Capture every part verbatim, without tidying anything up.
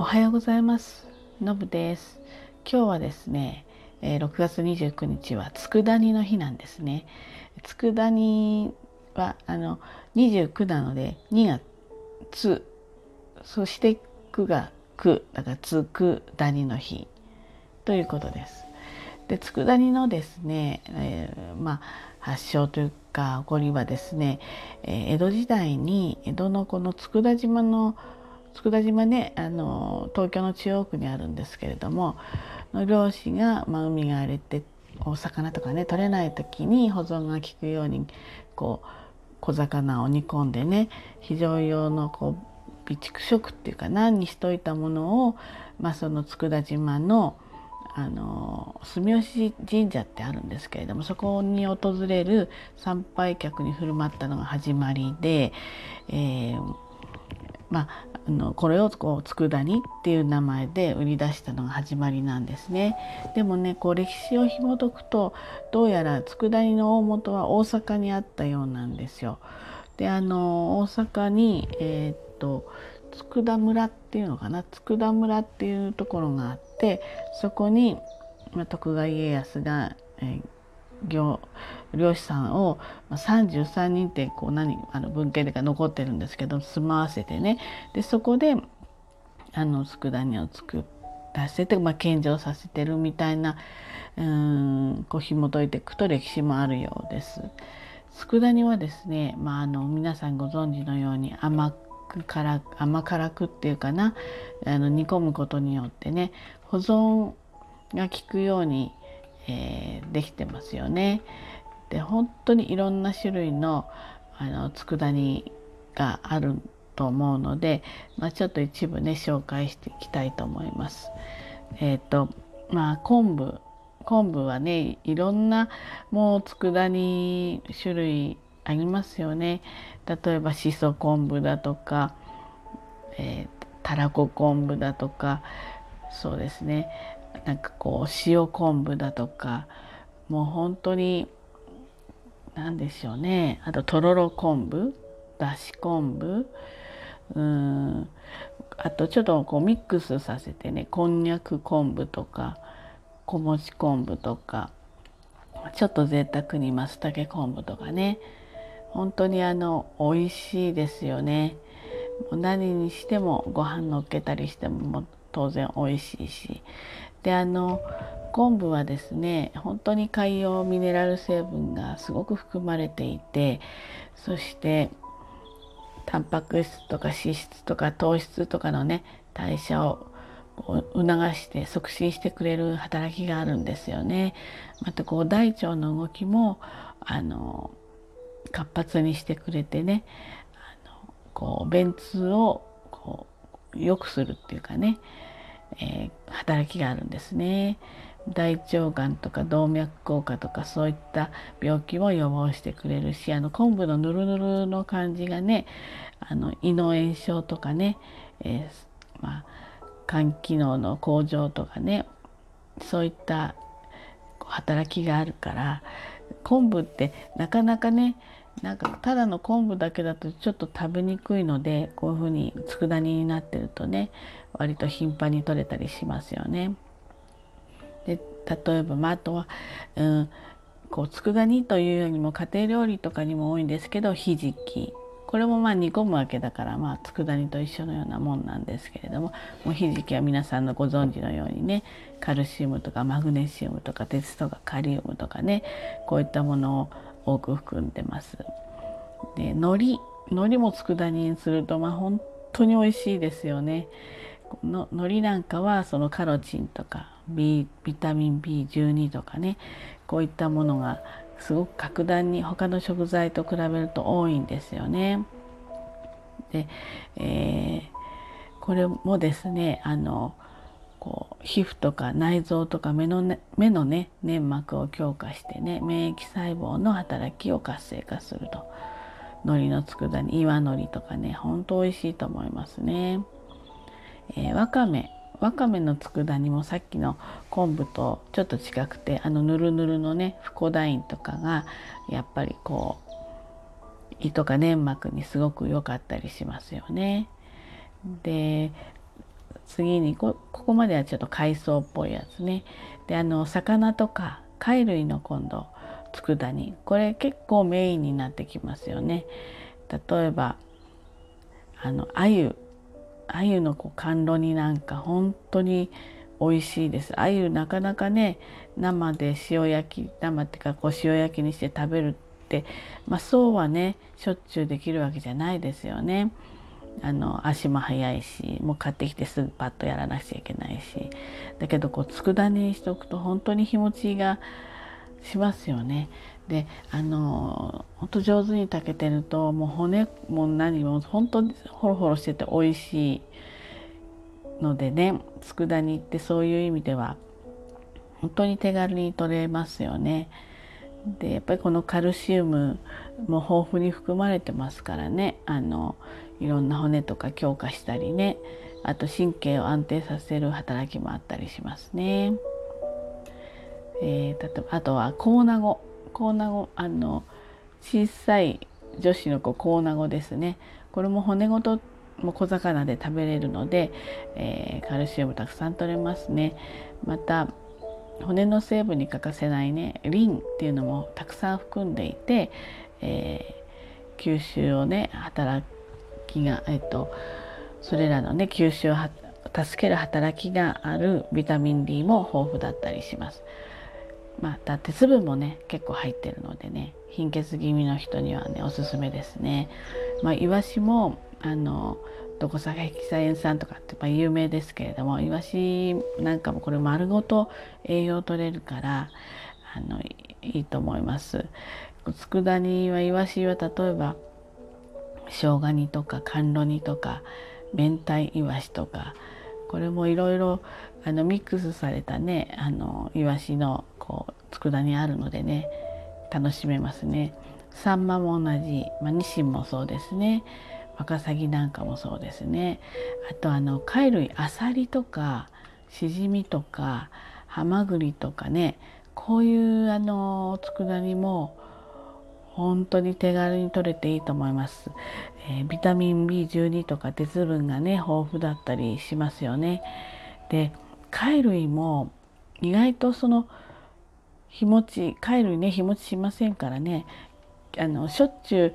おはようございます。のぶです。今日はですねろくがつにじゅうくにちは佃煮の日なんですね。佃煮はあのにじゅうくなのでにがつ、そしてくがくだから佃煮の日ということです。で、佃煮のですね、えーまあ、発祥というか起こりはですね、えー、江戸時代に江戸のこの佃島の佃島ね、あの東京の中央区にあるんですけれども、漁師が、まあ、海が荒れてお魚とかね取れない時に保存が効くようにこう小魚を煮込んでね、非常用のこう備蓄食っていうか何にしといたものを、まあ、その佃島のあの住吉神社ってあるんですけれども、そこに訪れる参拝客に振る舞ったのが始まりで、えー、まああのこれをこう佃煮っていう名前で売り出したのが始まりなんですね。でもね、こう歴史を紐解くとどうやら佃煮の大元は大阪にあったようなんですよ。で、あの大阪にえー、っと佃村っていうのかな、佃村っていうところがあって、そこに徳川家康が、えー漁師さんをさんじゅうさんにんってこう何あの文献でか残ってるんですけど住まわせてね、でそこであの佃煮を作らせて、まあ、献上させてるみたいな、うーんこう紐解いていくと歴史もあるようです。佃煮はですね、まあ、あの皆さんご存知のように甘く辛く甘辛くっていうかな、あの煮込むことによってね保存が効くようにえー、できてますよね。で、本当にいろんな種類のあの佃煮があると思うので、まあ、ちょっと一部ね紹介していきたいと思います。えーとまあ、昆布昆布はねいろんなもう佃煮種類ありますよね。例えばしそ昆布だとか、えー、たらこ昆布だとか、そうですね、なんかこう塩昆布だとか、もう本当に何でしょうね、あととろろ昆布、だし昆布、うーんあとちょっとこうミックスさせてねこんにゃく昆布とか小餅昆布とか、ちょっと贅沢に松茸昆布とかね、本当にあの美味しいですよね。何にしてもご飯のっけたりしても当然美味しいし、であの昆布はですね本当に海洋ミネラル成分がすごく含まれていて、そしてタンパク質とか脂質とか糖質とかのね代謝を促して促進してくれる働きがあるんですよね。またこう大腸の動きもあの活発にしてくれてね、あのこう便通をこう良くするっていうかね、えー、働きがあるんですね。大腸がんとか動脈硬化とかそういった病気も予防してくれるし、あの昆布のぬるぬるの感じがね、あの胃の炎症とかね、えーまあ、肝機能の向上とかね、そういった働きがあるから、昆布ってなかなかねなんかただの昆布だけだとちょっと食べにくいので、こういうふうに佃煮になってるとね割と頻繁に取れたりしますよね。で、例えば、まあ、あとは、うん、こう佃煮というよりも家庭料理とかにも多いんですけど、ひじき、これもまあ煮込むわけだから、まあ、佃煮と一緒のようなもんなんですけれども、もうひじきは皆さんのご存知のようにねカルシウムとかマグネシウムとか鉄とかカリウムとかね、こういったものを多く含んでます。で、海苔、海苔も佃煮にするとまあ本当に美味しいですよね。の海苔なんかはそのカロチンとか、B、ビタミン ビーじゅうに とかね、こういったものがすごく格段に他の食材と比べると多いんですよね。で、えー、これもですね、あのこう皮膚とか内臓とか目の ね, 目のね粘膜を強化してね免疫細胞の働きを活性化すると。海苔の佃煮、岩海苔とかねほんと美味しいと思いますね。えー、わかめわかめの佃煮もさっきの昆布とちょっと近くて、あのぬるぬるのねフコダインとかがやっぱりこう胃とか粘膜にすごく良かったりしますよね。で次に こ, ここまではちょっと海藻っぽいやつね。で、あの魚とか貝類の今度佃煮、これ結構メインになってきますよね。例えばあの鮎鮎のこう甘露煮なんか本当に美味しいです。鮎なかなかね生で塩焼き生ってかこう塩焼きにして食べるって、まあ、そうはねしょっちゅうできるわけじゃないですよね。あの足も早いし、もう買ってきてすぐパッとやらなくちゃいけないし、だけどこう佃煮にしておくと本当に日持ちがしますよね。で、あの本当上手に炊けてるともう骨も何も本当にホロホロしてて美味しいのでね、佃煮ってそういう意味では本当に手軽に取れますよね。で、やっぱりこのカルシウムも豊富に含まれてますからね、あのいろんな骨とか強化したりね、あと神経を安定させる働きもあったりしますね。えー、例えばあとはコーナゴ、コーナゴあの小さい女子の子コーナゴですね。これも骨ごとも小魚で食べれるので、えー、カルシウムたくさん取れますね。また骨の成分に欠かせないねリンっていうのもたくさん含んでいて、えー、吸収をね働くがえっと、それらの、ね、吸収を助ける働きがあるビタミン D も豊富だったりします。また鉄分もね結構入ってるのでね、貧血気味の人にはねおすすめですね。まあ、イワシもあのドコサヘキサエン酸とかって、まあ、有名ですけれども、イワシなんかもこれ丸ごと栄養取れるからあのいいと思います。佃煮はイワシは例えば生姜煮とか甘露煮とか明太イワシとか、これもいろいろあのミックスされたねあのイワシのこう佃煮あるのでね楽しめますね。サンマも同じ、まあ、ニシンもそうですね、ワカサギなんかもそうですね。あとあの貝類、アサリとかシジミとかハマグリとかね、こういうあの佃煮も本当に手軽に取れていいと思います。えー、ビタミン ビーじゅうに とか鉄分がね豊富だったりしますよね。で、貝類も意外とその日持ち、貝類ね日持ちしませんからね、あのしょっちゅ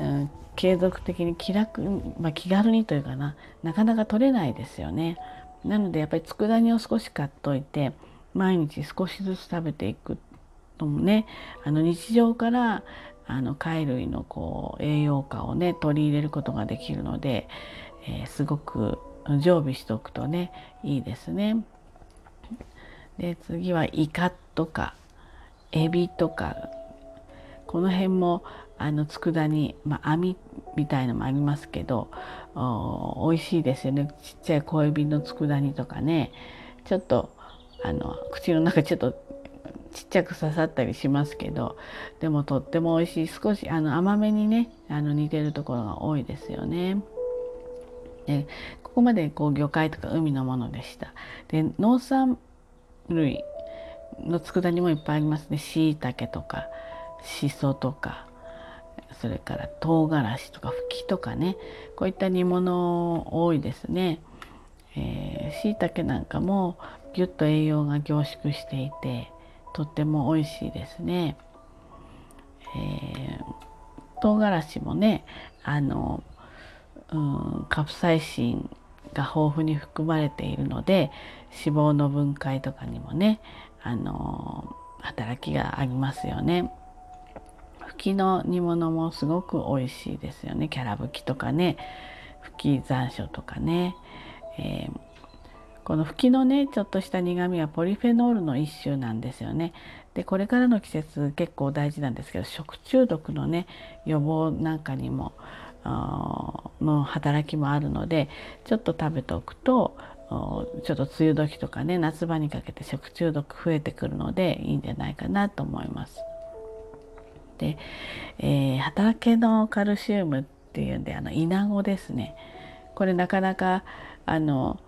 う、うん、継続的に気楽、まあ、気軽にというかな、なかなか取れないですよね。なのでやっぱり佃煮を少し買っといて毎日少しずつ食べていくのもね、あの日常からあの貝類のこう栄養価をね取り入れることができるので、えー、すごく常備しておくとねいいですね。で、次はイカとかエビとか、この辺もあの佃煮、まあ、網みたいのもありますけど美味しいですよね。ちっちゃい小エビの佃煮とかね、ちょっとあの口の中ちょっとちっちゃく刺さったりしますけど、でもとっても美味しい、少しあの甘めにねあの似てるところが多いですよね。で、ここまでこう魚介とか海のものでした。で、農産類の佃煮もいっぱいありますね。椎茸とかしそとか、それから唐辛子とかふきとかね、こういった煮物多いですね。えー、椎茸なんかもぎゅっと栄養が凝縮していてとっても美味しいですね。えー、唐辛子もねあの、うん、カプサイシンが豊富に含まれているので脂肪の分解とかにもねあの働きがありますよね。ふきの煮物もすごく美味しいですよね。キャラぶきとかね、ふき山椒とかね、えーこのフキのねちょっとした苦みはポリフェノールの一種なんですよね。で、これからの季節結構大事なんですけど、食中毒のね予防なんかにもの働きもあるので、ちょっと食べておくとちょっと梅雨時とかね夏場にかけて食中毒増えてくるのでいいんじゃないかなと思います。で、えー、畑のカルシウムっていうんであのイナゴですね。これなかなかあの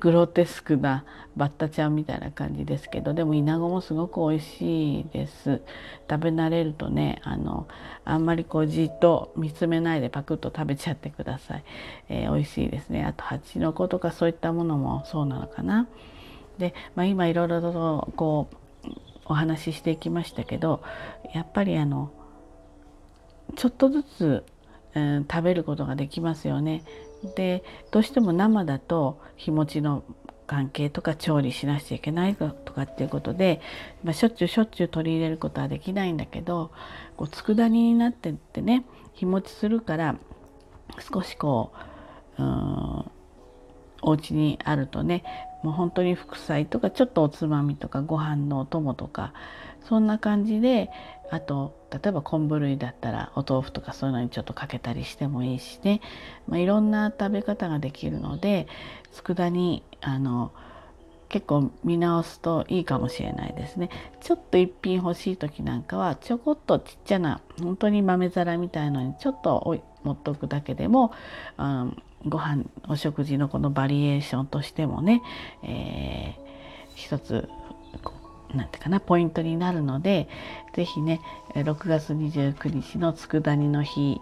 グロテスクなバッタちゃんみたいな感じですけど、でもイナゴもすごく美味しいです。食べ慣れるとね、あのあんまりこうじっと見つめないでパクッと食べちゃってください、えー、美味しいですね。あとハチノコとかそういったものもそうなのかな。で、まあ、今いろいろとこうお話ししていきましたけど、やっぱりあのちょっとずつ、うん、食べることができますよね。でどうしても生だと日持ちの関係とか調理しなくちゃいけないとかっていうことで、まあ、しょっちゅうしょっちゅう取り入れることはできないんだけど、こう佃煮になってってね、日持ちするから少しこう、うん、お家にあるとね、もう本当に副菜とかちょっとおつまみとかご飯のお供とかそんな感じで、あと例えば昆布類だったらお豆腐とかそういうのにちょっとかけたりしてもいいしね、まあ、いろんな食べ方ができるので、佃煮あの結構見直すといいかもしれないですね。ちょっと一品欲しい時なんかはちょこっとちっちゃな本当に豆皿みたいのにちょっと持っとくだけでも、うん、ご飯お食事のこのバリエーションとしてもね、えー、一つなんてかなポイントになるので、ぜひねろくがつにじゅうくにちの佃煮の日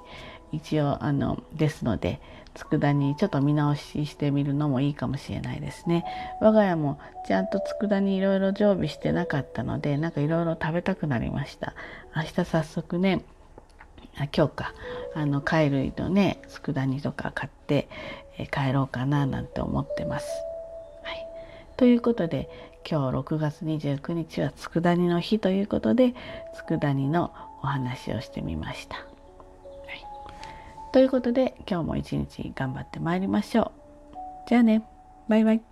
一応あのですので、佃煮ちょっと見直ししてみるのもいいかもしれないですね。我が家もちゃんと佃煮いろいろ常備してなかったので、なんかいろいろ食べたくなりました。明日早速ね、あ今日かあの貝類のね佃煮とか買って帰ろうかななんて思ってます、はい、ということで今日ろくがつにじゅうくにちは佃煮の日ということで佃煮のお話をしてみました、はい、ということで今日も一日頑張ってまいりましょう。じゃあね、バイバイ。